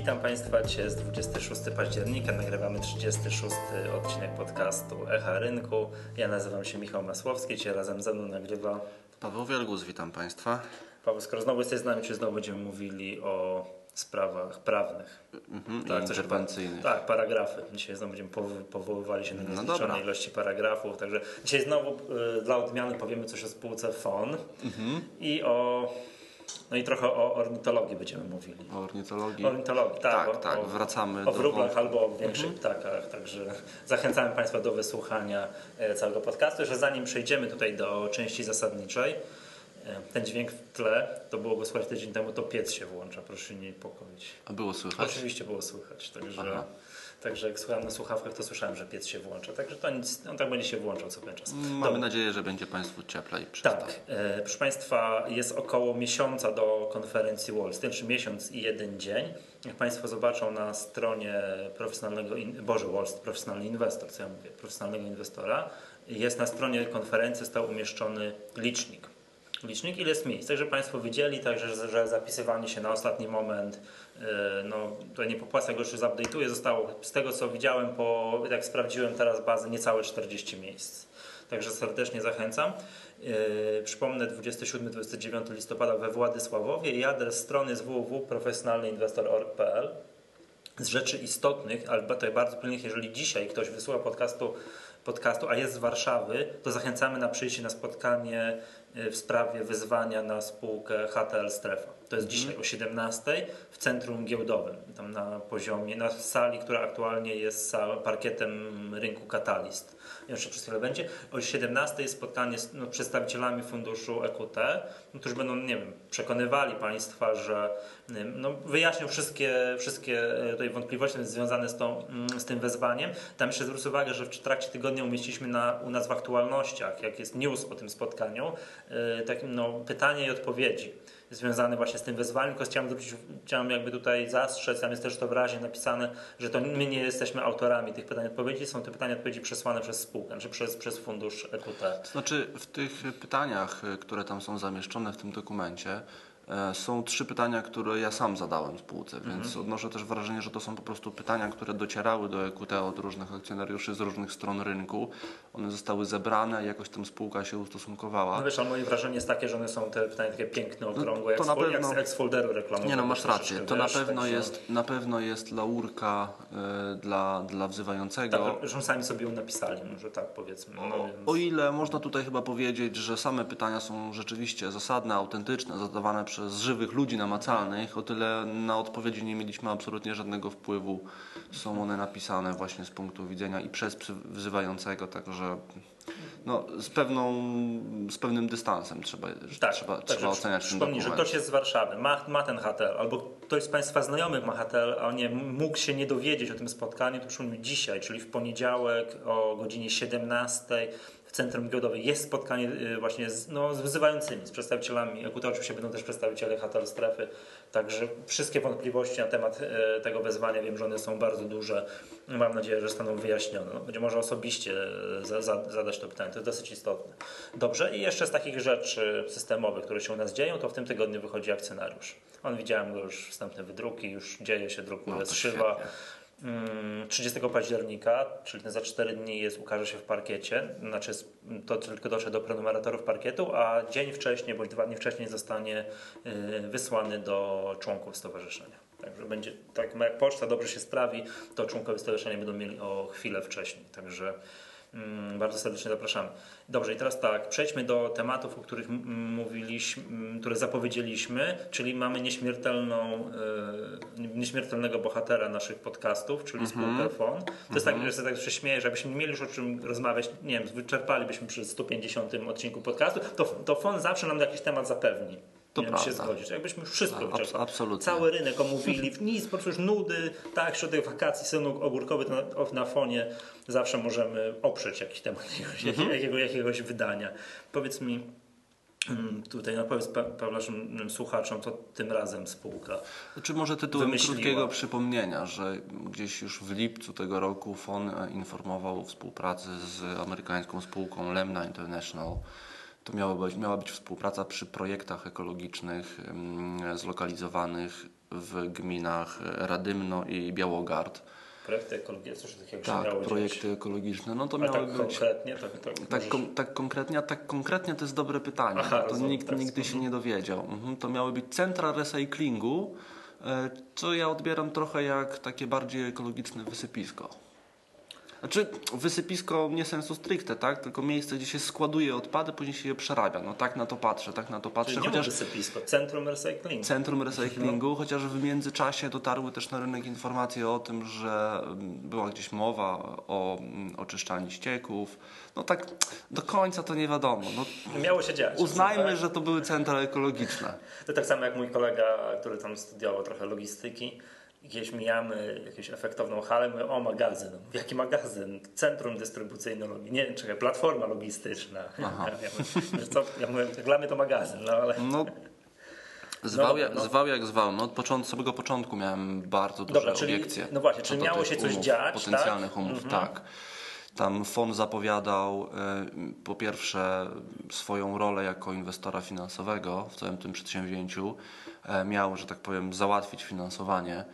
Witam Państwa, dzisiaj jest 26 października, nagrywamy 36 odcinek podcastu Echa Rynku. Ja nazywam się Michał Masłowski, dzisiaj razem ze mną nagrywa Paweł Wielgus, witam Państwa. Paweł, skoro znowu jesteś z nami, czy znowu będziemy mówili o sprawach prawnych? Tak, interwencyjnych. Tak, paragrafy. Dzisiaj znowu będziemy powoływali się na niezliczone ilości paragrafów. Także dzisiaj znowu dla odmiany powiemy coś o spółce FON i o... No i trochę o ornitologii będziemy mówili. O ornitologii? Ornitologii, tak. Tak, wracamy do... O wróblach albo o większych ptakach. Także zachęcamy Państwa do wysłuchania całego podcastu. Jeszcze zanim przejdziemy tutaj do części zasadniczej, ten dźwięk w tle, to było go słychać tydzień temu, to piec się włącza, proszę się nie niepokoić. A było słychać? Oczywiście było słychać, Także jak słuchałem na słuchawkach, to słyszałem, że piec się włącza. Także to nic, on tak będzie się włączał co pewien czas. Mamy nadzieję, że będzie Państwu cieplej. Tak. Proszę Państwa, jest około miesiąca do konferencji Wall Street, czyli miesiąc i jeden dzień. Jak Państwo zobaczą na stronie Profesjonalny Inwestor, co ja mówię, profesjonalnego inwestora, jest na stronie konferencji został umieszczony licznik, ile jest miejsc. Także Państwo widzieli, także, że zapisywanie się na ostatni moment, no to nie popłaca, go jeszcze zupdate'uje, zostało z tego co widziałem, jak sprawdziłem teraz bazę, niecałe 40 miejsc. Także serdecznie zachęcam. Przypomnę 27-29 listopada we Władysławowie i adres strony jest www.profesjonalnyinwestor.org.pl. Z rzeczy istotnych, ale bardzo pilnych, jeżeli dzisiaj ktoś wysłucha podcastu, a jest z Warszawy, to zachęcamy na przyjście na spotkanie w sprawie wyzwania na spółkę HTL Strefa. To jest dzisiaj o 17:00 w Centrum Giełdowym, tam na sali, która aktualnie jest parkietem rynku Katalist. Jeszcze przez chwilę będzie. O 17:00 jest spotkanie z przedstawicielami funduszu EQT, którzy będą, przekonywali Państwa, że wyjaśnią wszystkie tutaj wątpliwości związane z tym wezwaniem. Tam jeszcze zwrócę uwagę, że w trakcie tygodnia umieściliśmy u nas w aktualnościach, jak jest news o tym spotkaniu, pytania i odpowiedzi związane właśnie z tym wezwaniem, tylko chciałem jakby tutaj zastrzec, tam jest też to wyraźnie napisane, że to my nie jesteśmy autorami tych pytań i odpowiedzi, są te pytania i odpowiedzi przesłane przez spółkę, czy przez fundusz EQT. To znaczy w tych pytaniach, które tam są zamieszczone w tym dokumencie, są 3 pytania, które ja sam zadałem spółce, więc odnoszę też wrażenie, że to są po prostu pytania, które docierały do EQT od różnych akcjonariuszy z różnych stron rynku. One zostały zebrane, jakoś tam spółka się ustosunkowała. No wiesz, ale moje wrażenie jest takie, że one są te pytania takie piękne, okrągłe, jak z folderu reklamowego. Nie no, masz rację, to na pewno jest laurka dla wzywającego. Tak, zresztą sami sobie ją napisali, może tak powiedzmy. O ile można tutaj chyba powiedzieć, że same pytania są rzeczywiście zasadne, autentyczne, zadawane przez żywych ludzi namacalnych, o tyle na odpowiedzi nie mieliśmy absolutnie żadnego wpływu. Są one napisane właśnie z punktu widzenia i przez wzywającego, także z pewnym dystansem trzeba oceniać ten dokument. Że ktoś jest z Warszawy, ma ten HTL, albo ktoś z Państwa znajomych ma HTL, a mógł się nie dowiedzieć o tym spotkaniu, to przypomnę dzisiaj, czyli w poniedziałek o godzinie 17:00 w Centrum Giełdowym jest spotkanie właśnie z wzywającymi, z przedstawicielami EQT, oczywiście będą też przedstawiciele HTL Strefy, także wszystkie wątpliwości na temat tego wezwania, wiem, że one są bardzo duże, mam nadzieję, że zostaną wyjaśnione. Będzie może osobiście zadać to pytanie, to jest dosyć istotne. Dobrze, i jeszcze z takich rzeczy systemowych, które się u nas dzieją, to w tym tygodniu wychodzi akcjonariusz. Widziałem go już, wstępne wydruki, już dzieje się, drukuje, zszywa. 30 października, czyli za 4 dni ukaże się w parkiecie, znaczy to tylko doszedł do prenumeratorów parkietu, a dzień wcześniej bądź 2 dni wcześniej zostanie wysłany do członków stowarzyszenia. Także będzie, tak jak poczta dobrze się sprawi, to członkowie stowarzyszenia będą mieli o chwilę wcześniej. Także bardzo serdecznie zapraszamy. Dobrze, i teraz tak, przejdźmy do tematów, o których mówiliśmy, które zapowiedzieliśmy, czyli mamy nieśmiertelnego bohatera naszych podcastów, czyli spółkę FON. To jest tak, że tak się śmieję, że jakbyśmy nie mieli już o czym rozmawiać, wyczerpalibyśmy przy 150 odcinku podcastu, to FON zawsze nam jakiś temat zapewni. To prawda. Się zgodzić. Jakbyśmy już wszystko wyczerpali. Absolutnie. Cały rynek omówili, nic, po prostu już nudy, tak, środek wakacji, synu ogórkowy, to na FONie zawsze możemy oprzeć jakiś temat jakiegoś wydania. Powiedz mi, tutaj powiedz naszym słuchaczom, co tym razem spółka czy może tytułem wymyśliła. Krótkiego przypomnienia, że gdzieś już w lipcu tego roku FON informował o współpracy z amerykańską spółką Lemna International. To miała być współpraca przy projektach ekologicznych zlokalizowanych w gminach Radymno i Białogard. Projekty ekologiczne, coś takiego tak, się miało projekty dziać. Ekologiczne. No to miało tak być... konkretnie? Tak konkretnie to jest dobre pytanie. Aha, to rozumiem, nikt tak nigdy się nie dowiedział. To miały być centra recyklingu, co ja odbieram trochę jak takie bardziej ekologiczne wysypisko. Znaczy wysypisko nie sensu stricte, tak? Tylko miejsce, gdzie się składuje odpady, później się je przerabia. No tak na to patrzę. Czyli chociaż nie wysypisko, centrum recyklingu. Centrum recyklingu, chociaż w międzyczasie dotarły też na rynek informacje o tym, że była gdzieś mowa o oczyszczaniu ścieków. No tak do końca to nie wiadomo. No, miało się dziać. Uznajmy, że to były centra ekologiczne. To tak samo jak mój kolega, który tam studiował trochę logistyki. Gdzieś mijamy jakąś efektowną halę, mówię, o magazyn. Jaki magazyn? Centrum dystrybucyjne, nie, czekaj, platforma logistyczna. Ja mówię, dla mnie to magazyn, no ale... No, zwał jak zwał. No, od samego początku miałem bardzo duże obiekcje. No właśnie, czyli miało się coś dziać, potencjalnych umów, tak. Tam FON zapowiadał po pierwsze swoją rolę jako inwestora finansowego w całym tym przedsięwzięciu. Miał, że tak powiem, załatwić finansowanie.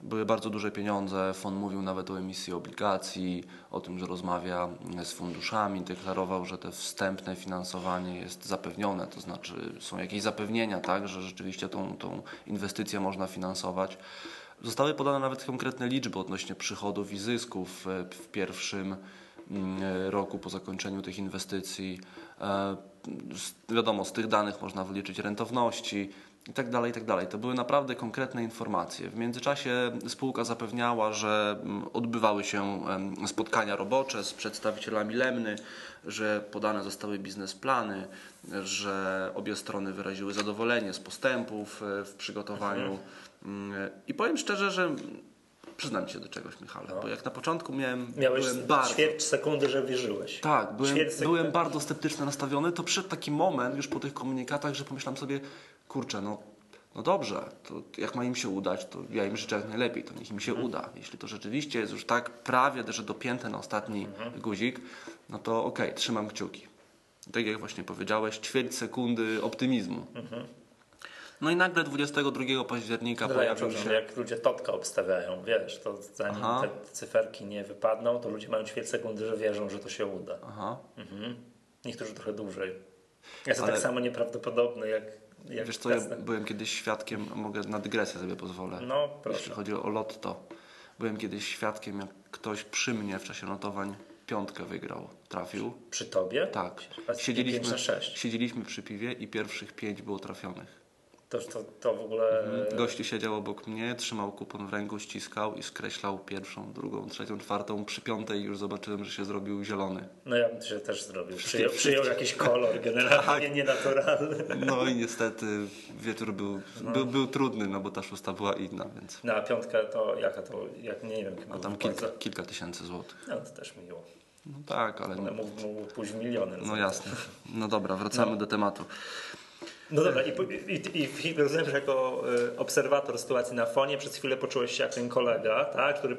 Były bardzo duże pieniądze, FON mówił nawet o emisji obligacji, o tym, że rozmawia z funduszami, deklarował, że te wstępne finansowanie jest zapewnione, to znaczy są jakieś zapewnienia, tak, że rzeczywiście tą inwestycję można finansować. Zostały podane nawet konkretne liczby odnośnie przychodów i zysków w pierwszym roku po zakończeniu tych inwestycji. Wiadomo, z tych danych można wyliczyć rentowności i tak dalej. To były naprawdę konkretne informacje. W międzyczasie spółka zapewniała, że odbywały się spotkania robocze z przedstawicielami Lemny, że podane zostały biznesplany, że obie strony wyraziły zadowolenie z postępów w przygotowaniu. I powiem szczerze, że przyznam się do czegoś, Michale, bo jak na początku byłem bardzo... ćwierć sekundy, że wierzyłeś. Tak, byłem bardzo sceptycznie nastawiony, to przyszedł taki moment już po tych komunikatach, że pomyślałem sobie, kurczę, no dobrze, to jak ma im się udać, to ja im życzę jak najlepiej, to niech im się uda. Jeśli to rzeczywiście jest już tak prawie, że dopięte na ostatni guzik, no to okej, trzymam kciuki. Tak jak właśnie powiedziałeś, ćwierć sekundy optymizmu. No i nagle 22 października pojawił się... Jak ludzie topka obstawiają, wiesz, to zanim te cyferki nie wypadną, to ludzie mają ćwierć sekundy, że wierzą, że to się uda. Niektórzy trochę dłużej. Jest to tak samo nieprawdopodobne jak wiesz co, ja byłem kiedyś świadkiem, mogę na dygresję sobie pozwolę, jeśli chodzi o lotto. Byłem kiedyś świadkiem, jak ktoś przy mnie w czasie notowań piątkę wygrał, trafił. Przy tobie? Tak. Siedzieliśmy przy piwie i pierwszych 5 było trafionych. To w ogóle... Gościu siedział obok mnie, trzymał kupon w ręku, ściskał i skreślał pierwszą, drugą, trzecią, czwartą. Przy piątej już zobaczyłem, że się zrobił zielony. No ja bym się też zrobił. Przyjął jakiś kolor generalnie nienaturalny. No i niestety wieczór był trudny, no bo ta szósta była inna, więc... No a piątka to jaka to? Nie wiem. A tam kilka tysięcy złotych. No to też miło. No tak, ale... Mógł pójść w miliony. No jasne. No dobra, wracamy do tematu. No dobra, i rozumiem, że jako obserwator sytuacji na fonie przez chwilę poczułeś się jak ten kolega, tak, który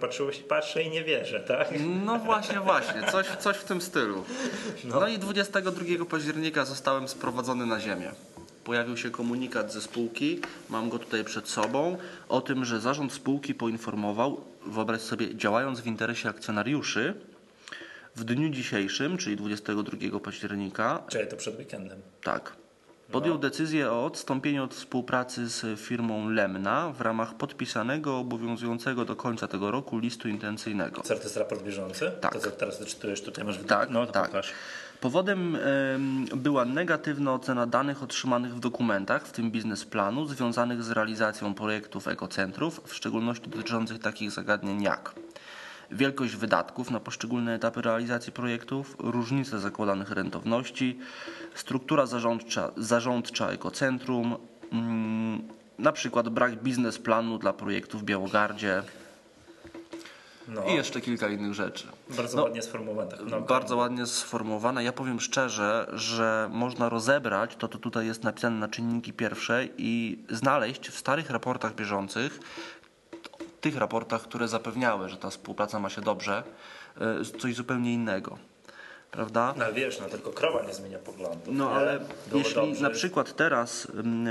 patrzy i nie wierzy, tak? No właśnie, coś w tym stylu. No i 22 października zostałem sprowadzony na ziemię. Pojawił się komunikat ze spółki, mam go tutaj przed sobą, o tym, że zarząd spółki poinformował, wyobraź sobie, działając w interesie akcjonariuszy, w dniu dzisiejszym, czyli 22 października... Czyli to przed weekendem. Tak. Podjął decyzję o odstąpieniu od współpracy z firmą Lemna w ramach podpisanego, obowiązującego do końca tego roku listu intencyjnego. Co to jest raport bieżący? Tak. To co teraz czytujesz tutaj? Masz... Tak, no, tak. Pokaż. Powodem była negatywna ocena danych otrzymanych w dokumentach, w tym biznesplanu, związanych z realizacją projektów ekocentrów, w szczególności dotyczących takich zagadnień jak wielkość wydatków na poszczególne etapy realizacji projektów, różnice zakładanych rentowności, struktura zarządcza ekocentrum, na przykład brak biznesplanu dla projektów w Białogardzie i jeszcze kilka innych rzeczy. Bardzo ładnie sformułowane. Bardzo ładnie sformułowane. Ja powiem szczerze, że można rozebrać to, co tutaj jest napisane na czynniki pierwsze i znaleźć w starych raportach bieżących, tych raportach, które zapewniały, że ta współpraca ma się dobrze, coś zupełnie innego. prawda? No wiesz, no tylko krowa nie zmienia poglądu. No nie? Ale jeśli na przykład teraz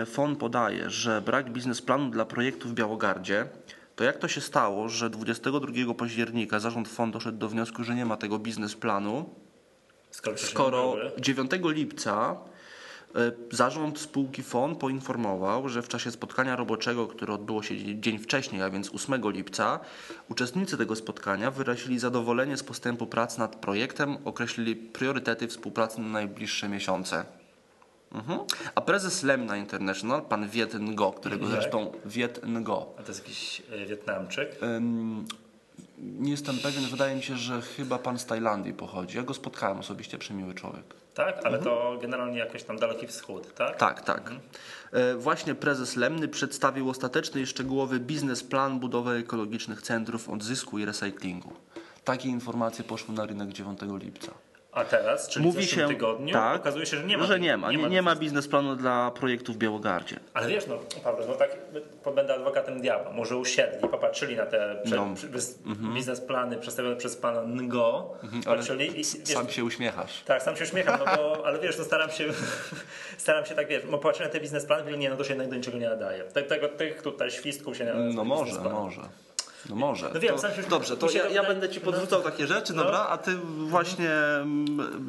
FON podaje, że brak biznesplanu dla projektu w Białogardzie, to jak to się stało, że 22 października zarząd FON doszedł do wniosku, że nie ma tego biznesplanu, skoro 9 lipca zarząd spółki FON poinformował, że w czasie spotkania roboczego, które odbyło się dzień wcześniej, a więc 8 lipca, uczestnicy tego spotkania wyrazili zadowolenie z postępu prac nad projektem, określili priorytety współpracy na najbliższe miesiące. A prezes Lemna International, pan Viet Ngo, którego zresztą Viet Ngo. A to jest jakiś Wietnamczyk? Nie jestem pewien, wydaje mi się, że chyba pan z Tajlandii pochodzi. Ja go spotkałem osobiście, przemiły człowiek. Tak, ale to generalnie jakoś tam Daleki Wschód, tak? Tak, tak. Właśnie prezes Lemny przedstawił ostateczny i szczegółowy biznesplan budowy ekologicznych centrów odzysku i recyklingu. Takie informacje poszły na rynek 9 lipca. A teraz, czyli mówi w zeszłym tygodniu, tak, okazuje się, że nie ma. Że nie ma biznesplanu dla projektu w Białogardzie. Ale wiesz, no Paweł, no tak będę adwokatem diabła. Może usiedli, popatrzyli na te biznesplany przedstawione przez pana Ngo. Sam się uśmiechasz. Tak, sam się uśmiecham, no bo, ale wiesz, no staram się tak, wiesz, bo popatrzę na te biznesplany, nie, no to się jednak do niczego nie nadaje. Tych tutaj świstków się nie nadaje. No może. No może. No wiem, dobrze, to ja będę ci podrzucał takie rzeczy, dobra, a ty właśnie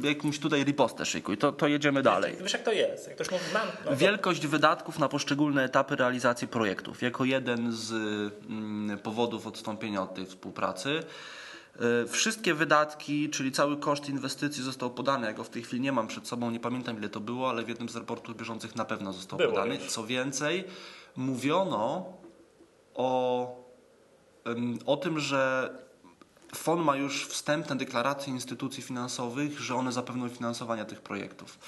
jakimś tutaj ripostę szykuj. To jedziemy dalej. Wiesz, jak to jest? Jak ktoś mówi, wielkość wydatków na poszczególne etapy realizacji projektów. Jako jeden z powodów odstąpienia od tej współpracy. Wszystkie wydatki, czyli cały koszt inwestycji został podany. Ja go w tej chwili nie mam przed sobą, nie pamiętam ile to było, ale w jednym z raportów bieżących na pewno został podany. Co więcej, mówiono o tym, że FON ma już wstępne deklaracje instytucji finansowych, że one zapewnią finansowanie tych projektów.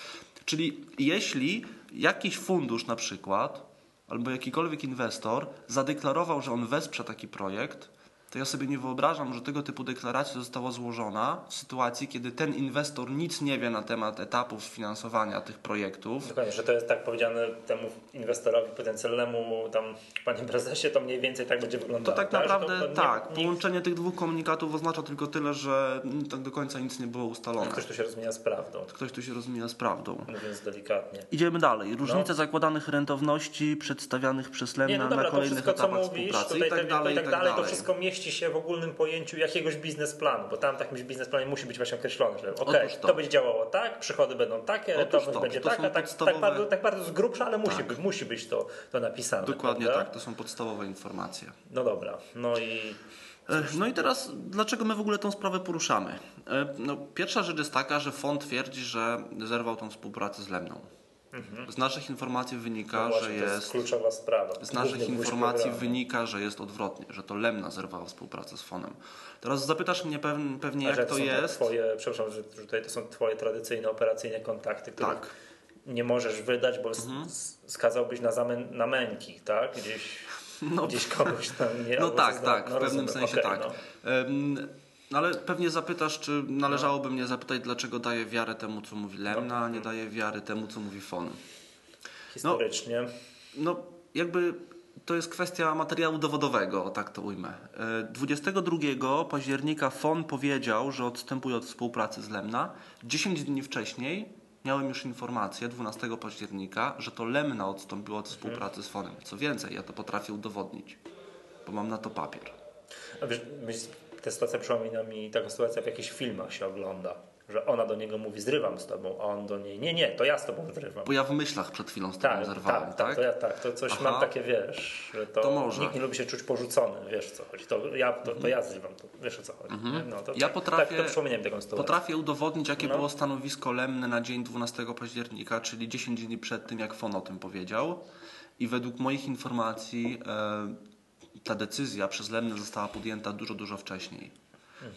Czyli jeśli jakiś fundusz na przykład, albo jakikolwiek inwestor zadeklarował, że on wesprze taki projekt, to ja sobie nie wyobrażam, że tego typu deklaracja została złożona w sytuacji, kiedy ten inwestor nic nie wie na temat etapów finansowania tych projektów. Dokładnie, że to jest tak powiedziane temu inwestorowi potencjalnemu, tam, panie prezesie, to mniej więcej tak będzie wyglądało. To tak naprawdę tak. Połączenie tych dwóch komunikatów oznacza tylko tyle, że tak do końca nic nie było ustalone. Ktoś tu się rozmija z prawdą. Ktoś tu się rozmija z prawdą. Mówiąc delikatnie. Idziemy dalej. Różnice zakładanych rentowności przedstawianych przez Lemna na kolejnych etapach współpracy i tak dalej, i tak dalej. To wszystko mieści się w ogólnym pojęciu jakiegoś biznesplanu, bo tam takim biznesplanie musi być właśnie określony, że to będzie działało tak, przychody będą takie, rentowność będzie taka, tak bardzo z grubsza, ale musi być to napisane. Dokładnie tak, to są podstawowe informacje. No dobra, no i teraz dlaczego my w ogóle tą sprawę poruszamy? No, pierwsza rzecz jest taka, że FON twierdzi, że zerwał tą współpracę z Lemną. Z naszych informacji wynika, że jest kluczowa sprawa. Z naszych informacji wynika, że jest odwrotnie, że to Lemna zerwała współpracę z FON-em. Teraz zapytasz mnie pewnie, jak to jest. Przepraszam, że tutaj to są twoje tradycyjne operacyjne kontakty, które nie możesz wydać, bo skazałbyś na męki, tak? Gdzieś kogoś tam nie. No tak, w pewnym sensie tak. Ale pewnie zapytasz, czy należałoby mnie zapytać, dlaczego daję wiarę temu, co mówi Lemna, a nie daję wiary temu, co mówi FON. Historycznie. No jakby to jest kwestia materiału dowodowego, tak to ujmę. 22 października FON powiedział, że odstępuje od współpracy z Lemna. 10 dni wcześniej miałem już informację, 12 października, że to Lemna odstąpiła od współpracy z FON-em. Co więcej, ja to potrafię udowodnić, bo mam na to papier. A wiesz, ta sytuacja przypomina mi taką sytuację, w jakichś filmach się ogląda, że ona do niego mówi, zrywam z tobą, a on do niej, nie, to ja z tobą zrywam. Bo ja w myślach przed chwilą z tobą zerwałem, tak? To coś mam takie, wiesz, że to nikt nie lubi się czuć porzucony, wiesz o co chodzi, to ja zrywam, to wiesz o co chodzi. Ja potrafię udowodnić, jakie było stanowisko Lemny na dzień 12 października, czyli 10 dni przed tym, jak FON o tym powiedział, i według moich informacji ta decyzja przez Lemnę została podjęta dużo wcześniej.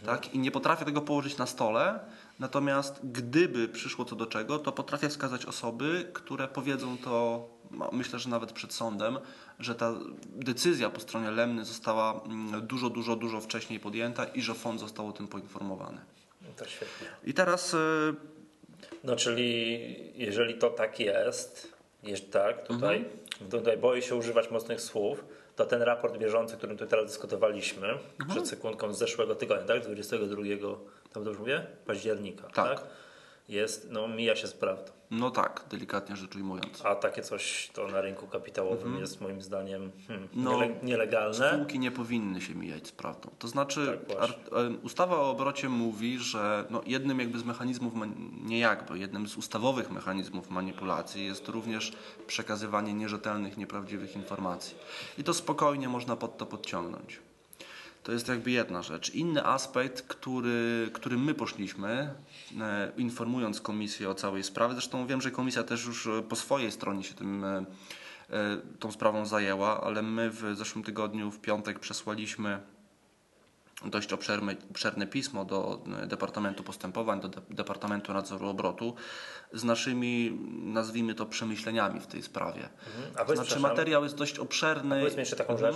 Tak? I nie potrafię tego położyć na stole, natomiast gdyby przyszło co do czego, to potrafię wskazać osoby, które powiedzą to, myślę, że nawet przed sądem, że ta decyzja po stronie Lemny została dużo wcześniej podjęta i że FON został o tym poinformowany. To świetnie. I teraz... No czyli jeżeli to tak jest tak tutaj boję się używać mocnych słów, to ten raport bieżący, o którym tu teraz dyskutowaliśmy przed sekundką z zeszłego tygodnia, tak? 22 tak dobrze mówię? Października, tak? Jest, no mija się z prawdą. No tak, delikatnie rzecz ujmując. A takie coś to na rynku kapitałowym jest moim zdaniem nielegalne. Spółki nie powinny się mijać z prawdą. To znaczy ustawa o obrocie mówi, że no, jednym jakby z mechanizmów, jednym z ustawowych mechanizmów manipulacji jest również przekazywanie nierzetelnych, nieprawdziwych informacji. I to spokojnie można pod to podciągnąć. To jest jakby jedna rzecz. Inny aspekt, który my poszliśmy, informując komisję o całej sprawie, zresztą wiem, że komisja też już po swojej stronie się tą sprawą zajęła, ale my w zeszłym tygodniu, w piątek, przesłaliśmy dość obszerne pismo do Departamentu Postępowań, do Departamentu Nadzoru Obrotu z naszymi, nazwijmy to, przemyśleniami w tej sprawie. To znaczy materiał jest dość obszerny. A powiedzmy jeszcze taką rzecz.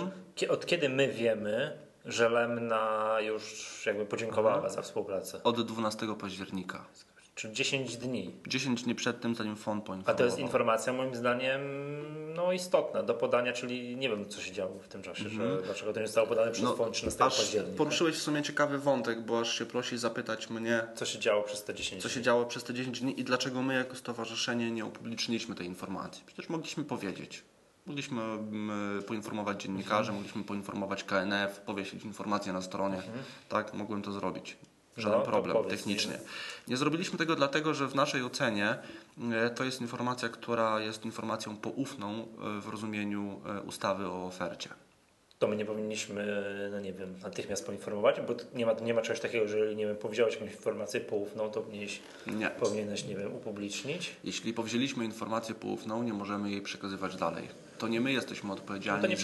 Od kiedy my wiemy, że Lemna już jakby podziękowała za współpracę? Od 12 października. Czyli 10 dni. 10 dni przed tym, zanim FON poinformował. A to jest informacja moim zdaniem no, istotna do podania, czyli nie wiem, co się działo w tym czasie, że dlaczego to nie zostało podane przez FON 13 października. Poruszyłeś w sumie ciekawy wątek, bo aż się prosi zapytać mnie, co się działo przez te 10 dni. Co się działo przez te 10 dni i dlaczego my jako stowarzyszenie nie upubliczniliśmy tej informacji. Przecież mogliśmy powiedzieć. Mogliśmy poinformować dziennikarzy, mogliśmy poinformować KNF, powiesić informacje na stronie. Tak, mogłem to zrobić. Żaden problem technicznie. Nie zrobiliśmy tego dlatego, że w naszej ocenie to jest informacja, która jest informacją poufną w rozumieniu ustawy o ofercie. To my nie powinniśmy, no nie wiem, natychmiast poinformować, bo nie ma czegoś takiego, że jeżeli, nie wiem, powziąłeś jakąś informację poufną, to powinieneś, nie wiem, upublicznić. Jeśli powzięliśmy informację poufną, nie możemy jej przekazywać dalej. To nie my jesteśmy odpowiedzialni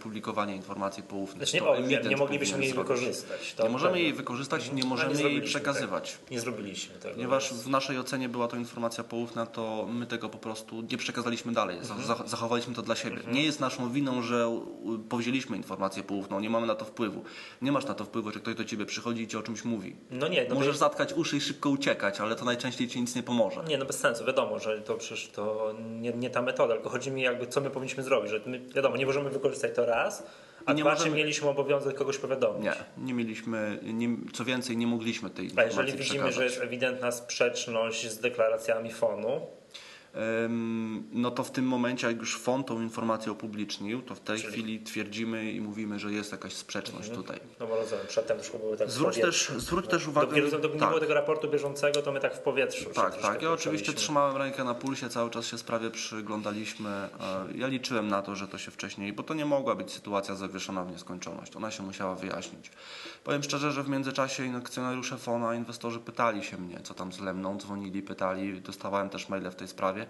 publikowanie informacji poufnych. Znaczy nie moglibyśmy jej wykorzystać. Nie możemy jej wykorzystać, nie możemy jej przekazywać. Tego. Nie zrobiliśmy tego. Ponieważ w naszej ocenie była to informacja poufna, to my tego po prostu nie przekazaliśmy dalej. Zachowaliśmy to dla siebie. Nie jest naszą winą, że powzięliśmy informację poufną, nie mamy na to wpływu. Nie masz na to wpływu, że ktoś do ciebie przychodzi i ci o czymś mówi. No nie, no możesz zatkać uszy i szybko uciekać, ale to najczęściej ci nic nie pomoże. Nie, no bez sensu. Wiadomo, że to przecież to nie ta metoda, tylko chodzi mi jakby, co my powinniśmy zrobić, że my, wiadomo, nie możemy wykorzystać to raz, a czy mieliśmy obowiązek kogoś powiadomić. Nie mieliśmy, co więcej, nie mogliśmy tej informacji przekazać. A jeżeli widzimy, że jest ewidentna sprzeczność z deklaracjami FON-u, no to w tym momencie, jak już FON tą informację upublicznił, to w tej chwili twierdzimy i mówimy, że jest jakaś sprzeczność tutaj. No bo rozumiem, przedtem troszkę były tak zwróć też uwagę. Nie było tego raportu bieżącego, to my tak w powietrzu. Tak. Ja oczywiście trzymałem rękę na pulsie, cały czas się sprawie przyglądaliśmy. Ja liczyłem na to, że to się wcześniej, bo to nie mogła być sytuacja zawieszona w nieskończoność. Ona się musiała wyjaśnić. Powiem szczerze, że w międzyczasie akcjonariusze FON-a, inwestorzy pytali się mnie, co tam z Lemną, dzwonili, pytali. Dostawałem też maile w tej sprawie.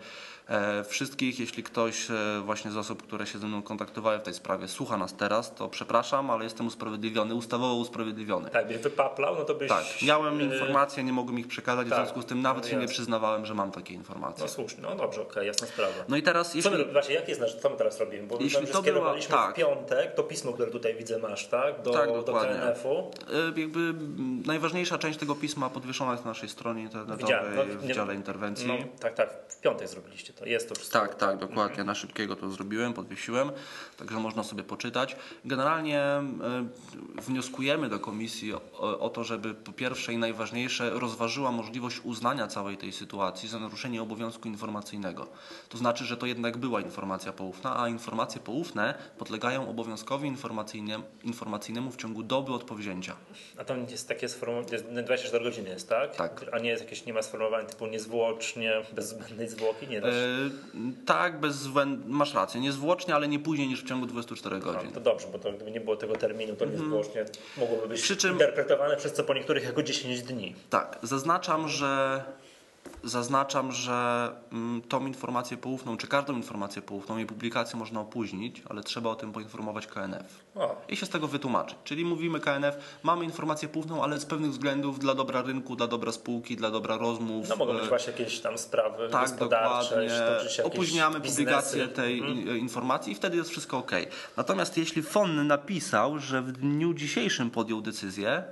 Wszystkich, jeśli ktoś właśnie z osób, które się ze mną kontaktowały w tej sprawie, słucha nas teraz, to przepraszam, ale jestem usprawiedliwiony, ustawowo usprawiedliwiony. Tak, byś wypaplał, no to byś... Tak, miałem informacje, nie mogłem ich przekazać, w związku z tym nawet się nie przyznawałem, że mam takie informacje. No słusznie, no dobrze, okej, jasna sprawa. No i teraz... Co my teraz robimy? Bo jeśli to skierowaliśmy w piątek, to pismo, które tutaj widzę masz, tak? Do KNF-u. Jakby najważniejsza część tego pisma podwieszona jest na naszej stronie internetowej, w dziale interwencji. No, tak, w piątek zrobiliście to. Jest to wszystko. Tak, dokładnie. Na szybkiego to zrobiłem, podwiesiłem, także można sobie poczytać. Generalnie wnioskujemy do komisji o to, żeby po pierwsze i najważniejsze rozważyła możliwość uznania całej tej sytuacji za naruszenie obowiązku informacyjnego. To znaczy, że to jednak była informacja poufna, a informacje poufne podlegają obowiązkowi informacyjnemu w ciągu doby od powzięcia. A tam jest takie sformułowanie, 24 godziny jest, tak? Tak. A nie jest jakieś, nie ma sformułowania typu niezwłocznie, bez zbędnej zwłoki. Tak, masz rację, niezwłocznie, ale nie później niż w ciągu 24 godzin. To dobrze, bo to, gdyby nie było tego terminu, to niezwłocznie mogłoby być interpretowane przez co po niektórych jako 10 dni. Tak, zaznaczam, że tą informację poufną, czy każdą informację poufną, jej publikację można opóźnić, ale trzeba o tym poinformować KNF i się z tego wytłumaczyć. Czyli mówimy KNF, mamy informację poufną, ale z pewnych względów dla dobra rynku, dla dobra spółki, dla dobra rozmów. No mogą być właśnie jakieś tam sprawy gospodarcze, dokładnie. Opóźniamy publikację tej informacji i wtedy jest wszystko ok. Natomiast jeśli FON napisał, że w dniu dzisiejszym podjął decyzję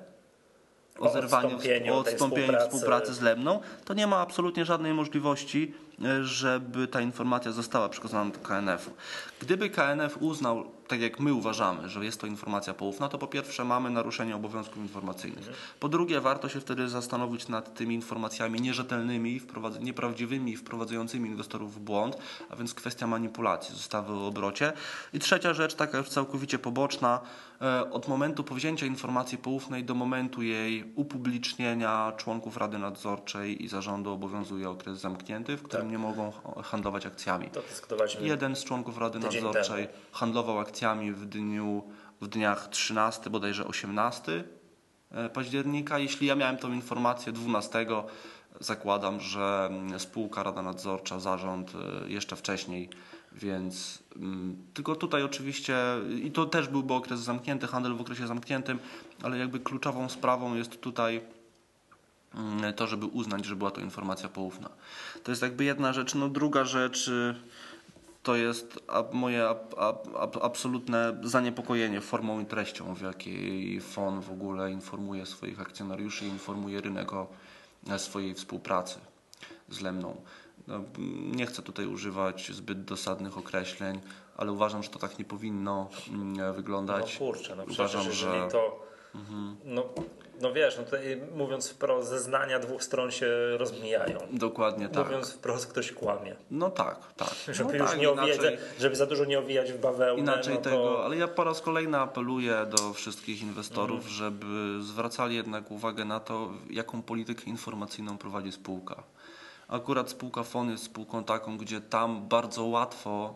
o zerwaniu, o odstąpieniu współpracy z Lemną, to nie ma absolutnie żadnej możliwości, żeby ta informacja została przekazana do KNF-u. Gdyby KNF uznał, tak jak my uważamy, że jest to informacja poufna, to po pierwsze mamy naruszenie obowiązków informacyjnych. Po drugie, warto się wtedy zastanowić nad tymi informacjami nierzetelnymi, nieprawdziwymi i wprowadzającymi inwestorów w błąd, a więc kwestia manipulacji ustawy o obrocie. I trzecia rzecz, taka już całkowicie poboczna, od momentu powzięcia informacji poufnej do momentu jej upublicznienia członków Rady Nadzorczej i Zarządu obowiązuje okres zamknięty, w którym nie mogą handlować akcjami. Jeden z członków Rady Nadzorczej handlował akcjami w dniach 13, bodajże 18 października. Jeśli ja miałem tą informację 12, zakładam, że spółka, Rada Nadzorcza, Zarząd jeszcze wcześniej, więc tylko tutaj oczywiście, i to też byłby okres zamknięty, handel w okresie zamkniętym, ale jakby kluczową sprawą jest tutaj to, żeby uznać, że była to informacja poufna. To jest jakby jedna rzecz. No druga rzecz to jest moje absolutne zaniepokojenie formą i treścią, w jakiej FON w ogóle informuje swoich akcjonariuszy, informuje rynek o swojej współpracy z Lemną. Nie chcę tutaj używać zbyt dosadnych określeń, ale uważam, że to tak nie powinno wyglądać. No kurczę, no uważam, przecież jeżeli że... to... No wiesz, no tutaj mówiąc wprost, zeznania dwóch stron się rozmijają. Dokładnie tak. Mówiąc wprost, ktoś kłamie. No tak. Żeby za dużo nie owijać w bawełnę. Inaczej no to... tego, ale ja po raz kolejny apeluję do wszystkich inwestorów, żeby zwracali jednak uwagę na to, jaką politykę informacyjną prowadzi spółka. Akurat spółka FON jest spółką taką, gdzie tam bardzo łatwo,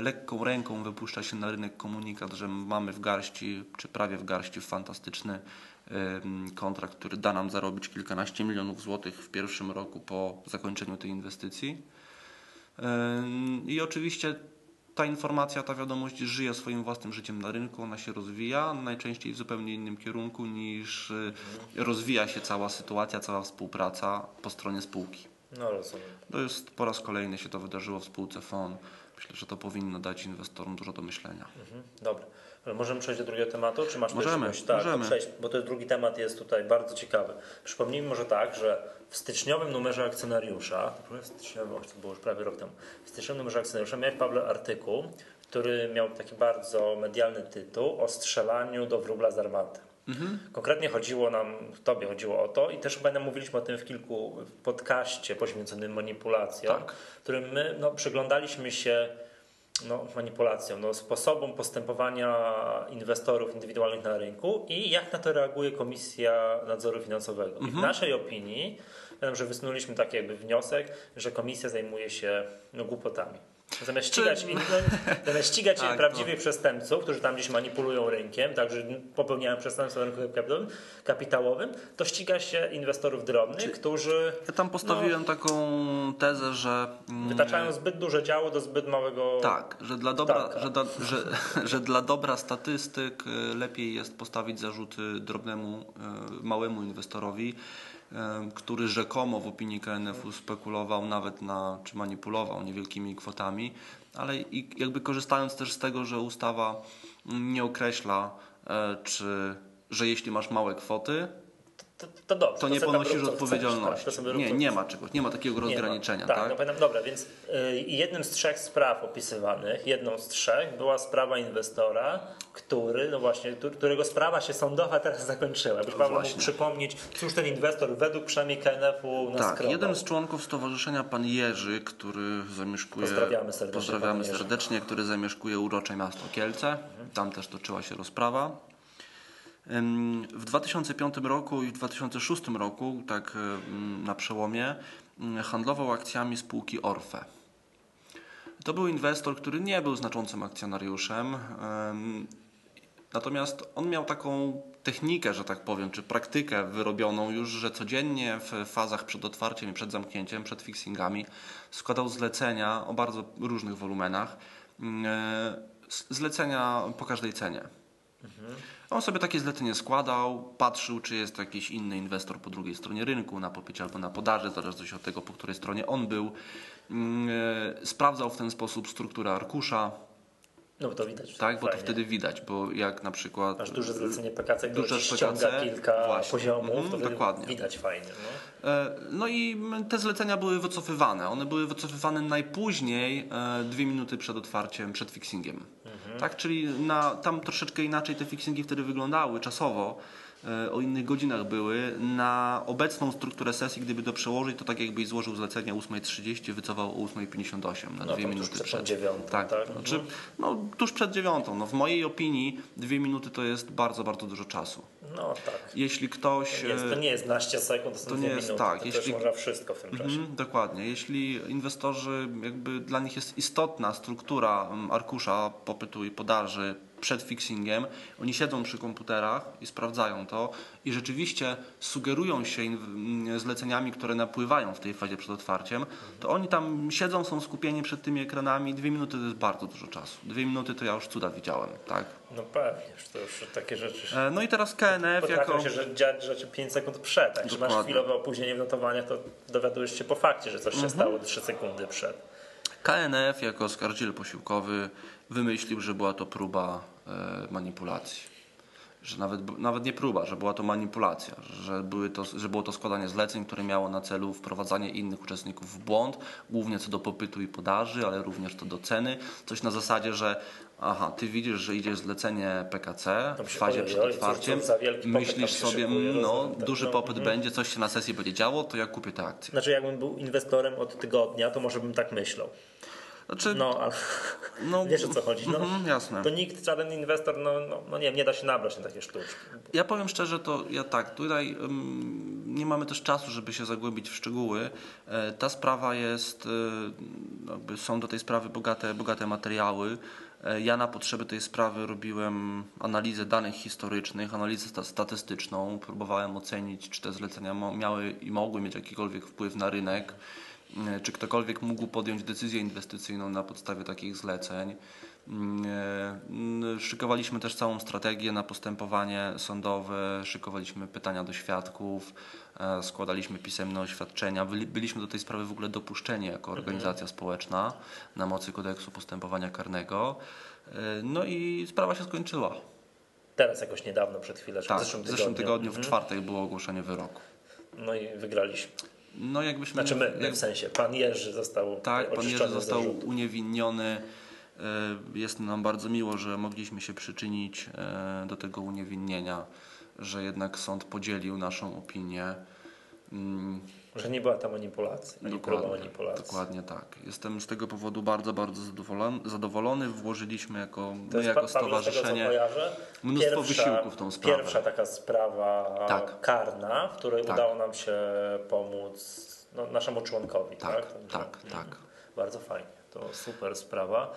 lekką ręką wypuszcza się na rynek komunikat, że mamy w garści, czy prawie w garści, fantastyczny kontrakt, który da nam zarobić kilkanaście milionów złotych w pierwszym roku po zakończeniu tej inwestycji. I oczywiście ta informacja, ta wiadomość żyje swoim własnym życiem na rynku, ona się rozwija, najczęściej w zupełnie innym kierunku niż rozwija się cała sytuacja, cała współpraca po stronie spółki. No rozumiem. To jest po raz kolejny się to wydarzyło w spółce FON. Myślę, że to powinno dać inwestorom dużo do myślenia. Dobra. Możemy przejść do drugiego tematu? Czy masz możemy. Tak, możemy. Przejść, bo ten drugi temat jest tutaj bardzo ciekawy. Przypomnijmy może tak, że w styczniowym numerze akcjonariusza, to było już prawie rok temu, w styczniowym numerze akcjonariusza miałeś, Pawle, artykuł, który miał taki bardzo medialny tytuł o strzelaniu do wróbla z armaty. Konkretnie tobie chodziło o to i też chyba mówiliśmy o tym w kilku podcaście poświęconym manipulacjom, w którym my przyglądaliśmy się manipulacjom, sposobom postępowania inwestorów indywidualnych na rynku i jak na to reaguje Komisja Nadzoru Finansowego. I w naszej opinii, że wysunęliśmy taki jakby wniosek, że komisja zajmuje się głupotami. Zamiast ścigać, prawdziwych przestępców, którzy tam gdzieś manipulują rynkiem, także popełniają przestępstwo rynku kapitałowym, to ściga się inwestorów drobnych, którzy... Ja tam postawiłem taką tezę, że... Wytaczają zbyt duże działo do zbyt małego... Tak, że dla dobra statystyk lepiej jest postawić zarzuty drobnemu, małemu inwestorowi, który rzekomo w opinii KNF-u spekulował nawet czy manipulował niewielkimi kwotami, ale jakby korzystając też z tego, że ustawa nie określa, że jeśli masz małe kwoty, to nie ponosisz odpowiedzialności. Nie ma takiego rozgraniczenia. Dobra, więc jednym z trzech spraw opisywanych, jedną z trzech była sprawa inwestora, którego sprawa się sądowa teraz zakończyła. Trzeba właśnie przypomnieć, cóż ten inwestor według przynajmniej KNF-u naskrobał. Jeden z członków stowarzyszenia, pan Jerzy, który zamieszkuje... Pozdrawiamy serdecznie, który zamieszkuje urocze miasto Kielce. Tam też toczyła się rozprawa. W 2005 roku i w 2006 roku, tak na przełomie, handlował akcjami spółki Orfe. To był inwestor, który nie był znaczącym akcjonariuszem, natomiast on miał taką technikę, że tak powiem, czy praktykę wyrobioną już, że codziennie w fazach przed otwarciem i przed zamknięciem, przed fixingami składał zlecenia o bardzo różnych wolumenach, zlecenia po każdej cenie. On sobie takie zlecenie składał, patrzył, czy jest jakiś inny inwestor po drugiej stronie rynku, na popycie albo na podaży, zależy od tego, po której stronie on był. Sprawdzał w ten sposób strukturę arkusza. No bo to widać. Tak, bo to wtedy widać, bo jak na przykład... Masz duże zlecenie PKC, które ściąga kilka poziomów, to dokładnie widać fajnie. I te zlecenia były wycofywane. One były wycofywane najpóźniej 2 minuty przed otwarciem, przed fixingiem. tak? Czyli tam troszeczkę inaczej te fixingi wtedy wyglądały czasowo, o innych godzinach były. Na obecną strukturę sesji, gdyby to przełożyć, to tak jakbyś złożył zlecenia 8.30, wycofał o 8.58 na 2 minuty przed dziewiątą. Tak, tak? Znaczy, no, tuż przed dziewiątą. No, w mojej opinii 2 minuty to jest bardzo, bardzo dużo czasu. No tak. Jeśli ktoś... to nie jest naście sekund, to są 2 minuty. Tak, to jeśli... można wszystko w tym czasie. Dokładnie. Jeśli inwestorzy, jakby dla nich jest istotna struktura arkusza popytu i podaży przed fixingiem, oni siedzą przy komputerach i sprawdzają to i rzeczywiście sugerują się zleceniami, które napływają w tej fazie przed otwarciem, to oni tam siedzą, są skupieni przed tymi ekranami. 2 minuty to jest bardzo dużo czasu. 2 minuty to ja już cuda widziałem, tak? No pewnie, to już takie rzeczy. No i teraz KNF jako... się dziać rzeczy 5 sekund przed, tak? Że masz chwilowe opóźnienie w notowaniach, to dowiadujesz się po fakcie, że coś się stało 3 sekundy przed. KNF jako oskarżyciel posiłkowy wymyślił, że była to próba manipulacji, że nawet nie próba, że była to manipulacja, że było to składanie zleceń, które miało na celu wprowadzanie innych uczestników w błąd, głównie co do popytu i podaży, ale również co do ceny, coś na zasadzie, że ty widzisz, że idzie zlecenie PKC w fazie przed otwarciem, myślisz sobie, duży popyt będzie, coś się na sesji będzie działo, to ja kupię tę akcję. Znaczy, jakbym był inwestorem od tygodnia, to może bym tak myślał. Znaczy, wiesz, o co chodzi. Jasne. To nikt, żaden inwestor, nie wiem, nie da się nabrać na takie sztuczki. Ja powiem szczerze, to ja tak, tutaj nie mamy też czasu, żeby się zagłębić w szczegóły. Ta sprawa jest, są do tej sprawy bogate materiały. Ja na potrzeby tej sprawy robiłem analizę danych historycznych, analizę statystyczną. Próbowałem ocenić, czy te zlecenia miały i mogły mieć jakikolwiek wpływ na rynek, czy ktokolwiek mógł podjąć decyzję inwestycyjną na podstawie takich zleceń. Szykowaliśmy też całą strategię na postępowanie sądowe, szykowaliśmy pytania do świadków, składaliśmy pisemne oświadczenia. Byliśmy do tej sprawy w ogóle dopuszczeni jako organizacja społeczna na mocy kodeksu postępowania karnego. No i sprawa się skończyła. Teraz jakoś niedawno, przed chwileczką. Tak, w zeszłym tygodniu, w czwartek było ogłoszenie wyroku. No i wygraliśmy. No jakbyśmy, znaczy my w sensie, pan Jerzy został uniewinniony. Jest nam bardzo miło, że mogliśmy się przyczynić do tego uniewinnienia, że jednak sąd podzielił naszą opinię. Że nie była ta manipulacja, ani próba manipulacji. Dokładnie tak. Jestem z tego powodu bardzo, bardzo zadowolony. Włożyliśmy jako stowarzyszenie mnóstwo wysiłku w tą sprawę. Pierwsza taka sprawa karna, w której udało nam się pomóc naszemu członkowi. Tak. Bardzo fajnie. To super sprawa.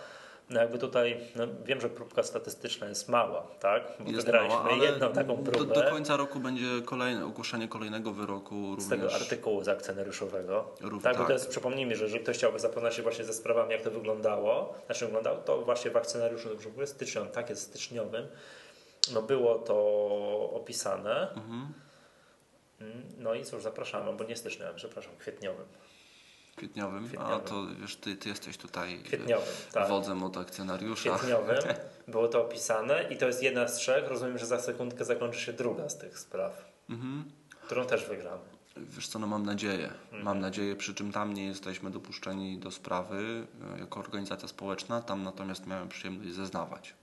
Wiem, że próbka statystyczna jest mała, tak? Bo wygraliśmy jedną taką próbę. Do końca roku będzie ogłoszenie kolejnego wyroku. Z tego artykułu z akcjonariuszowego. Bo to jest, przypomnijmy, że jeżeli ktoś chciałby zapoznać się właśnie ze sprawami, jak to wyglądało, to właśnie w akcjonariuszu do styczniowym, tak jest, styczniowym, było to opisane. No i cóż, zapraszamy, bo nie styczniowym, przepraszam, kwietniowym. A to wiesz, ty jesteś tutaj wodzem od akcjonariusza. Kwietniowym było to opisane i to jest jedna z 3. Rozumiem, że za sekundkę zakończy się druga z tych spraw, którą też wygramy. Wiesz co, mam nadzieję. Mam nadzieję, przy czym tam nie jesteśmy dopuszczeni do sprawy jako organizacja społeczna, tam natomiast miałem przyjemność zeznawać.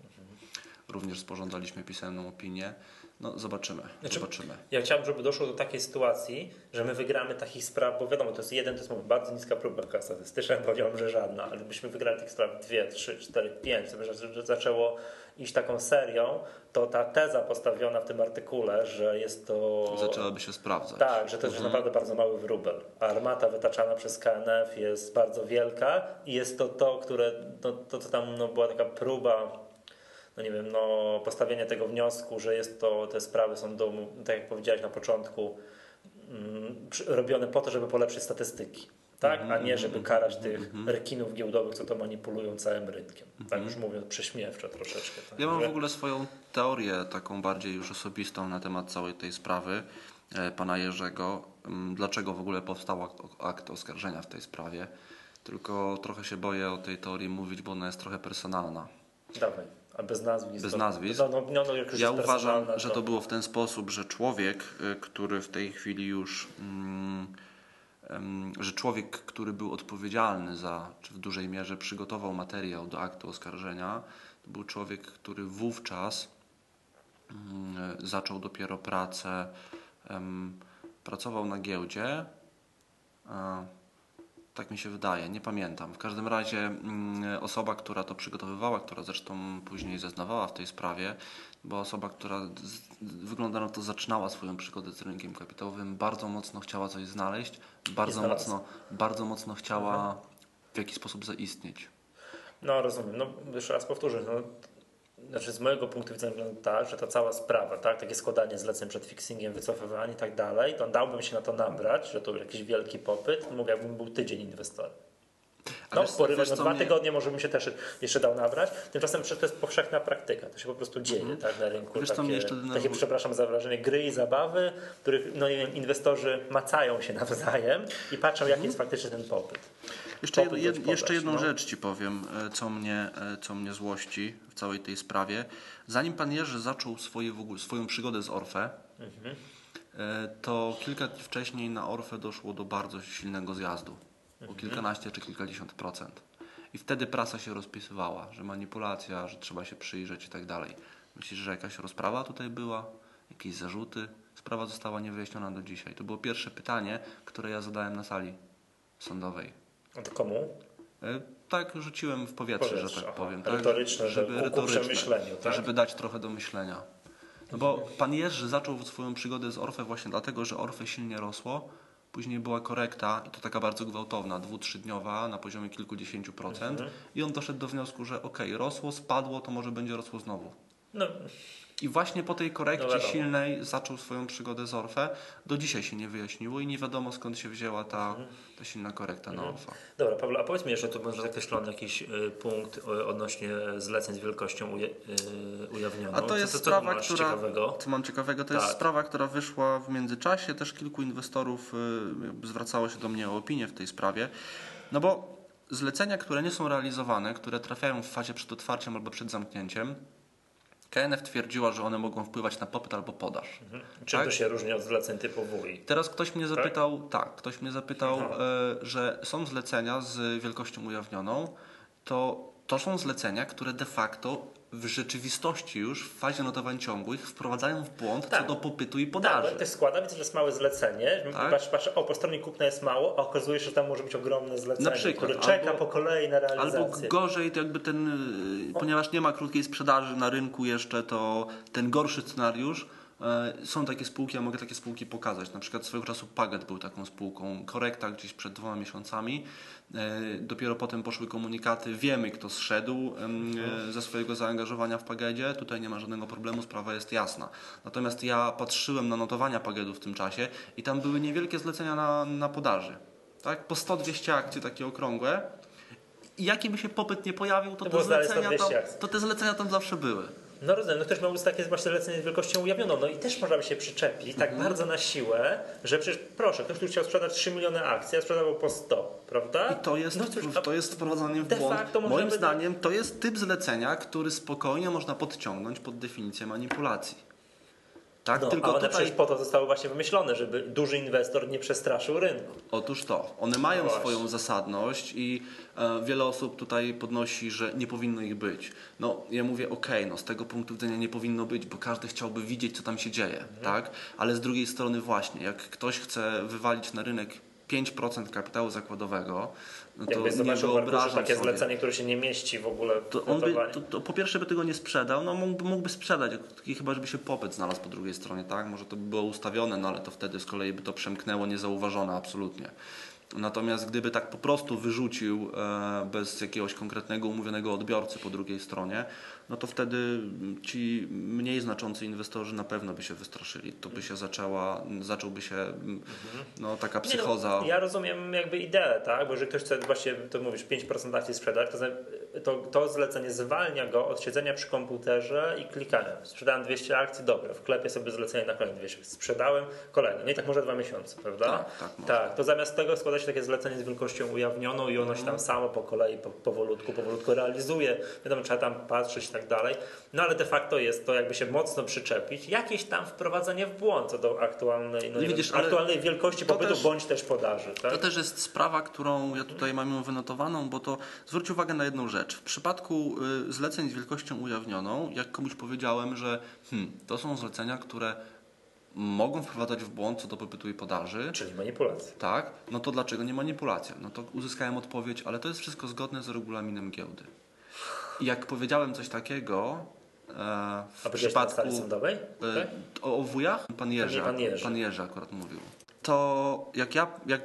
Również sporządzaliśmy pisemną opinię. Zobaczymy. Ja chciałbym, żeby doszło do takiej sytuacji, że my wygramy takich spraw, bo wiadomo, to jest bardzo niska próbka statystyczna, powiedziałbym, że żadna, ale gdybyśmy wygrali tych spraw 2, 3, 4, 5, żeby zaczęło iść taką serią, to ta teza postawiona w tym artykule, że jest to... Zaczęłaby się sprawdzać. Tak, że to jest naprawdę bardzo mały wróbel. Armata wytaczana przez KNF jest bardzo wielka i jest to, co tam była taka próba... postawienie tego wniosku, że jest to, te sprawy są, tak jak powiedziałeś na początku, robione po to, żeby polepszyć statystyki, tak? A nie żeby karać tych rekinów giełdowych, co to manipulują całym rynkiem. Tak już mówiąc prześmiewczo troszeczkę. Tak? Ja mam w ogóle swoją teorię, taką bardziej już osobistą na temat całej tej sprawy pana Jerzego. Dlaczego w ogóle powstał akt oskarżenia w tej sprawie? Tylko trochę się boję o tej teorii mówić, bo ona jest trochę personalna. Dawaj. Bez nazwisk. Ja uważam, że to było w ten sposób, że człowiek, który w tej chwili już że człowiek, który był odpowiedzialny za, czy w dużej mierze przygotował materiał do aktu oskarżenia, to był człowiek, który wówczas zaczął dopiero pracę, pracował na giełdzie, tak mi się wydaje, nie pamiętam. W każdym razie osoba, która to przygotowywała, która zresztą później zeznawała w tej sprawie, była osoba, która wygląda na to, zaczynała swoją przygodę z rynkiem kapitałowym, bardzo mocno chciała coś znaleźć, bardzo mocno chciała w jakiś sposób zaistnieć. No rozumiem. No, jeszcze raz powtórzę. No, znaczy z mojego punktu widzenia wygląda tak, że ta cała sprawa, tak, takie składanie zleceń przed fixingiem, wycofywanie i tak dalej, to dałbym się na to nabrać, że to był jakiś wielki popyt, mówię, jakbym był tydzień inwestorem. No, porywać na 2 tygodnie może bym się też jeszcze dał nabrać. Tymczasem to jest powszechna praktyka. To się po prostu dzieje tak, na rynku. Takie, przepraszam za wrażenie, gry i zabawy, których no, inwestorzy macają się nawzajem i patrzą, jaki jest faktycznie ten popyt. Jeszcze jedną rzecz Ci powiem, co mnie złości w całej tej sprawie. Zanim Pan Jerzy zaczął swoją przygodę z Orfe, to kilka dni wcześniej na Orfe doszło do bardzo silnego zjazdu. O kilkanaście czy kilkadziesiąt procent. I wtedy prasa się rozpisywała, że manipulacja, że trzeba się przyjrzeć i tak dalej. Myślisz, że jakaś rozprawa tutaj była? Jakieś zarzuty? Sprawa została niewyjaśniona do dzisiaj. To było pierwsze pytanie, które ja zadałem na sali sądowej. A to komu? Tak rzuciłem w powietrze, że tak powiem. Tak? Retoryczne, żeby dać trochę do myślenia. No bo pan Jerzy zaczął swoją przygodę z Orfe właśnie dlatego, że Orfe silnie rosło. Później była korekta, i to taka bardzo gwałtowna, 2-3-dniowa na poziomie kilkudziesięciu procent. I on doszedł do wniosku, że okej, rosło, spadło, to może będzie rosło znowu. No. I właśnie po tej korekcie silnej zaczął swoją przygodę z Orfe. Do dzisiaj się nie wyjaśniło i nie wiadomo, skąd się wzięła ta silna korekta na Orfa. Dobra, Paweł, a powiedz mi jeszcze, tu może zakreślony jakiś punkt odnośnie zleceń z wielkością ujawnioną. A to jest sprawa, jest sprawa, która wyszła w międzyczasie. Też kilku inwestorów zwracało się do mnie o opinię w tej sprawie. No bo zlecenia, które nie są realizowane, które trafiają w fazie przed otwarciem albo przed zamknięciem, KNF twierdziła, że one mogą wpływać na popyt albo podaż. Czym to się różni od zleceń typu WI? Teraz ktoś mnie zapytał, że są zlecenia z wielkością ujawnioną, to są zlecenia, które de facto w rzeczywistości już w fazie notowań ciągłych wprowadzają w błąd co do popytu i podaży. Tak, to składa, widzę, że jest małe zlecenie. Patrz, po stronie kupna jest mało, a okazuje się, że tam może być ogromne zlecenie, które czeka po kolei na realizację. Albo gorzej, to jakby ponieważ nie ma krótkiej sprzedaży na rynku jeszcze, to ten gorszy scenariusz. Są takie spółki, ja mogę takie spółki pokazać. Na przykład swego czasu Paged był taką spółką. Korekta gdzieś przed 2 miesiącami. Dopiero potem poszły komunikaty. Wiemy, kto zszedł ze swojego zaangażowania w Pagedzie. Tutaj nie ma żadnego problemu, sprawa jest jasna. Natomiast ja patrzyłem na notowania Pagedu w tym czasie i tam były niewielkie zlecenia na podaży. Tak? Po 100-200 akcji, takie okrągłe. I jaki by się popyt nie pojawił, to te zlecenia tam zawsze były. No rozumiem, ktoś miał takie właśnie zlecenie z wielkością ujawnioną, no i też można by się przyczepić tak bardzo na siłę, że przecież proszę, ktoś tu chciał sprzedać 3 miliony akcji, a sprzedawał po 100, prawda? I to jest wprowadzaniem w błąd. Moim zdaniem to jest typ zlecenia, który spokojnie można podciągnąć pod definicję manipulacji. Tak, no, tylko one przecież po to zostały właśnie wymyślone, żeby duży inwestor nie przestraszył rynku. Otóż to. One mają swoją zasadność i wiele osób tutaj podnosi, że nie powinno ich być. No, ja mówię z tego punktu widzenia nie powinno być, bo każdy chciałby widzieć, co tam się dzieje. Tak? Ale z drugiej strony właśnie, jak ktoś chce wywalić na rynek 5% kapitału zakładowego, no to nie wyobrażam sobie. Takie zlecenie, które się nie mieści w ogóle w to po pierwsze by tego nie sprzedał, no mógłby sprzedać, chyba żeby się popyt znalazł po drugiej stronie, tak? Może to by było ustawione, no ale to wtedy z kolei by to przemknęło niezauważone absolutnie. Natomiast gdyby tak po prostu wyrzucił bez jakiegoś konkretnego umówionego odbiorcy po drugiej stronie, no to wtedy ci mniej znaczący inwestorzy na pewno by się wystraszyli. To by się zacząłby się taka psychoza. Ja rozumiem jakby ideę, tak? Bo jeżeli ktoś chce właśnie, to mówisz, 5% akcji sprzedać, to to zlecenie zwalnia go od siedzenia przy komputerze i klikania. Sprzedałem 200 akcji, dobra, wklepię sobie zlecenie na kolejne 200. Sprzedałem kolejne. No i tak może 2 miesiące, prawda? Tak, to zamiast tego składa się takie zlecenie z wielkością ujawnioną i ono się tam samo po kolei, powolutku realizuje. Wiadomo, trzeba tam patrzeć i tak dalej. No ale de facto jest to jakby się mocno przyczepić. Jakieś tam wprowadzenie w błąd co do aktualnej, no widzisz, aktualnej wielkości popytu bądź też podaży. Tak? To też jest sprawa, którą ja tutaj mam ją wynotowaną, bo to zwróć uwagę na jedną rzecz. W przypadku zleceń z wielkością ujawnioną, jak komuś powiedziałem, że to są zlecenia, które mogą wprowadzać w błąd co do popytu i podaży. Czyli manipulacja. Tak, no to dlaczego nie manipulacja? No to uzyskałem odpowiedź, ale to jest wszystko zgodne z regulaminem giełdy. I jak powiedziałem coś takiego w przypadku... A sądowej? Okay. O wujach? Pan Jerzy akurat mówił. To jak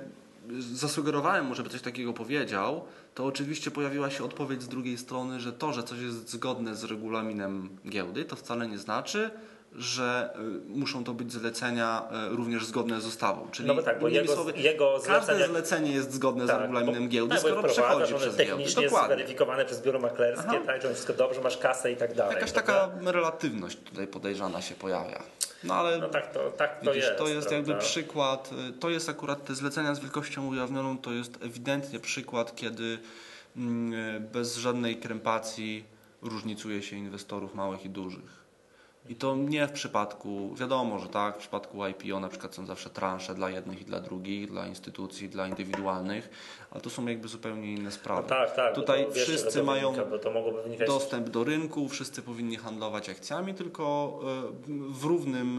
zasugerowałem mu, żeby coś takiego powiedział, to oczywiście pojawiła się odpowiedź z drugiej strony, że to, że coś jest zgodne z regulaminem giełdy, to wcale nie znaczy, że muszą to być zlecenia również zgodne z ustawą. Czyli no bo tak, bo jego każde zlecenie jest zgodne z regulaminem giełdy, skoro przechodzi przez giełdę. Technicznie jest zweryfikowane przez biuro maklerskie, tak, że wszystko dobrze, masz kasę i tak dalej. Jakaś taka relatywność tutaj podejrzana się pojawia. No ale no tak to jest. To jest jakby przykład, to jest akurat te zlecenia z wielkością ujawnioną, to jest ewidentnie przykład, kiedy bez żadnej krępacji różnicuje się inwestorów małych i dużych. I to nie w przypadku, wiadomo, że tak, w przypadku IPO na przykład są zawsze transze dla jednych i dla drugich, dla instytucji, dla indywidualnych, ale to są jakby zupełnie inne sprawy. No tak, tutaj wszyscy mają dostęp do rynku, wszyscy powinni handlować akcjami, tylko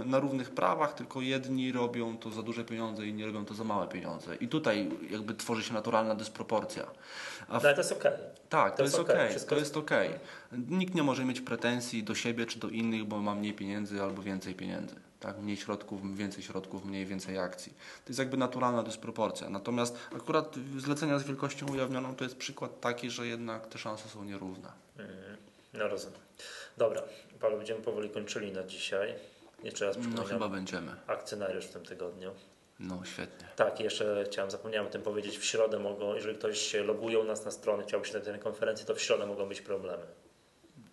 na równych prawach, tylko jedni robią to za duże pieniądze, inni robią to za małe pieniądze. I tutaj jakby tworzy się naturalna dysproporcja. Ale to jest okej. Tak, to jest okej. Nikt nie może mieć pretensji do siebie czy do innych, bo ma mniej pieniędzy albo więcej pieniędzy. Tak? Mniej środków, więcej środków, mniej, więcej akcji. To jest jakby naturalna dysproporcja. Natomiast akurat zlecenia z wielkością ujawnioną to jest przykład taki, że jednak te szanse są nierówne. No rozumiem. Dobra, Paweł, będziemy powoli kończyli na dzisiaj. Jeszcze raz przypominam. No chyba będziemy. Akcjonariusz w tym tygodniu. No świetnie. Tak, jeszcze zapomniałem o tym powiedzieć, w środę mogą, jeżeli ktoś się loguje u nas na stronę, chciałby się na tę konferencję, to w środę mogą być problemy.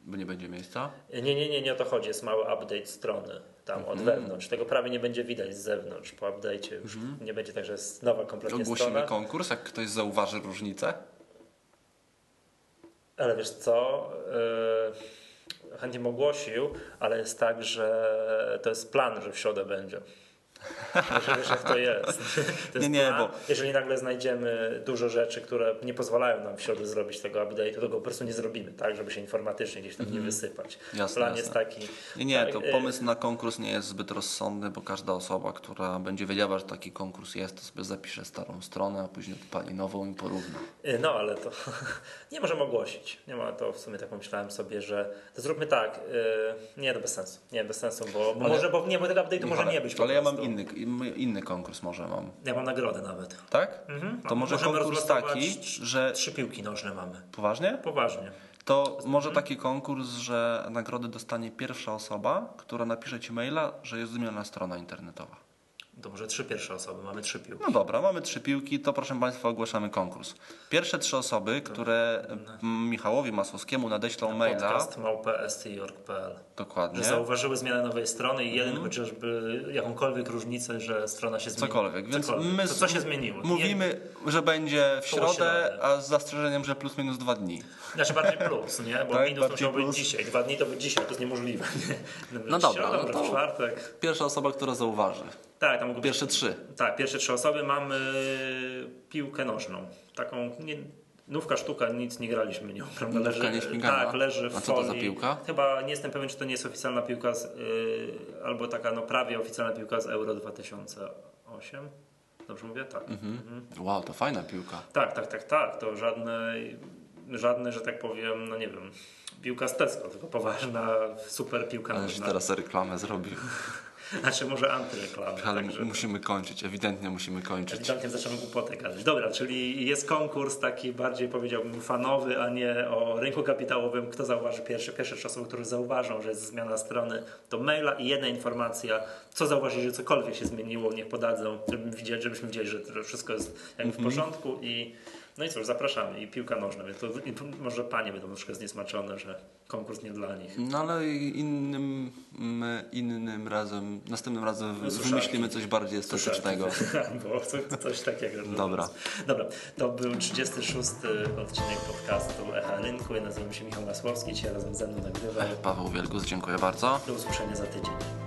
Bo nie będzie miejsca? Nie, o to chodzi. Jest mały update strony tam od wewnątrz. Tego prawie nie będzie widać z zewnątrz. Po update'cie już nie będzie tak, że jest nowa kompletnie strona. Ogłosimy konkurs, jak ktoś zauważy różnicę? Ale wiesz co... Chętnie ogłosił, ale jest tak, że to jest plan, że w środę będzie. Wiesz, jak to jest. To jest plan. Jeżeli nagle znajdziemy dużo rzeczy, które nie pozwalają nam w środę zrobić tego update'u, to go po prostu nie zrobimy, tak, żeby się informatycznie gdzieś tam nie wysypać. Plan jest taki. To pomysł na konkurs nie jest zbyt rozsądny, bo każda osoba, która będzie wiedziała, że taki konkurs jest, to sobie zapisze starą stronę, a później odpali nową i porówna. No ale to nie możemy ogłosić. Nie ma to w sumie, tak myślałem sobie, że to zróbmy tak. Nie, to bez sensu. Nie, bez sensu, bo tego update'u może nie być. Ale ja mam inny konkurs może mam. Ja mam nagrodę nawet. Tak? To może konkurs taki, że... 3 piłki nożne mamy. Poważnie? Poważnie. To może taki konkurs, że nagrodę dostanie pierwsza osoba, która napisze ci maila, że jest zmieniona strona internetowa. To może 3 pierwsze osoby, mamy 3 piłki. No dobra, mamy 3 piłki, to proszę Państwa ogłaszamy konkurs. Pierwsze 3 osoby, które Michałowi Masłowskiemu nadeślą maila... podcast@st.org.pl. Dokładnie. Że zauważyły zmianę nowej strony i jeden chociażby jakąkolwiek różnicę, że strona się zmieniła. Cokolwiek. Więc co się zmieniło? Mówimy, że będzie w środę, a z zastrzeżeniem, że plus minus 2 dni. Znaczy bardziej plus, nie? Bo minus musiał być dzisiaj. 2 dni to być dzisiaj, to jest niemożliwe. No dobra, w czwartek. Pierwsza osoba, która zauważy. Tak, tam pierwsze być, 3. Tak, pierwsze 3 osoby. Mamy piłkę nożną. Taką nówka sztuka, nic nie graliśmy nią. Nówka nie śmigana. Tak, leży w folii. A co to za piłka? Chyba nie jestem pewien, czy to nie jest oficjalna piłka z, albo taka prawie oficjalna piłka z Euro 2008. Dobrze mówię? Tak. Wow, to fajna piłka. Tak. To żadne, że tak powiem, no nie wiem, piłka z Tesco, tylko poważna, super piłka nożna. Teraz reklamę zrobił. Znaczy może antyreklamy. Ale także musimy kończyć, ewidentnie musimy kończyć. Ewidentnie zaczynamy głupotę gadać. Dobra, czyli jest konkurs taki bardziej, powiedziałbym, fanowy, a nie o rynku kapitałowym. Kto zauważy pierwsze trzy osoby, które zauważą, że jest zmiana strony, to maila i jedna informacja, co zauważyli, że cokolwiek się zmieniło, niech podadzą, żebyśmy widzieli, że to wszystko jest jakby w porządku. I no i cóż, zapraszamy. I piłka nożna. To może panie będą troszkę zniesmaczone, że konkurs nie dla nich. No ale innym razem, następnym razem wymyślimy coś bardziej estetycznego. Bo coś takiego. Dobra. Dobra, to był 36. odcinek podcastu Echa Rynku. Ja nazywam się Michał Masłowski. Dzisiaj razem ze mną nagrywa Paweł Wielgus. Dziękuję bardzo. Do usłyszenia za tydzień.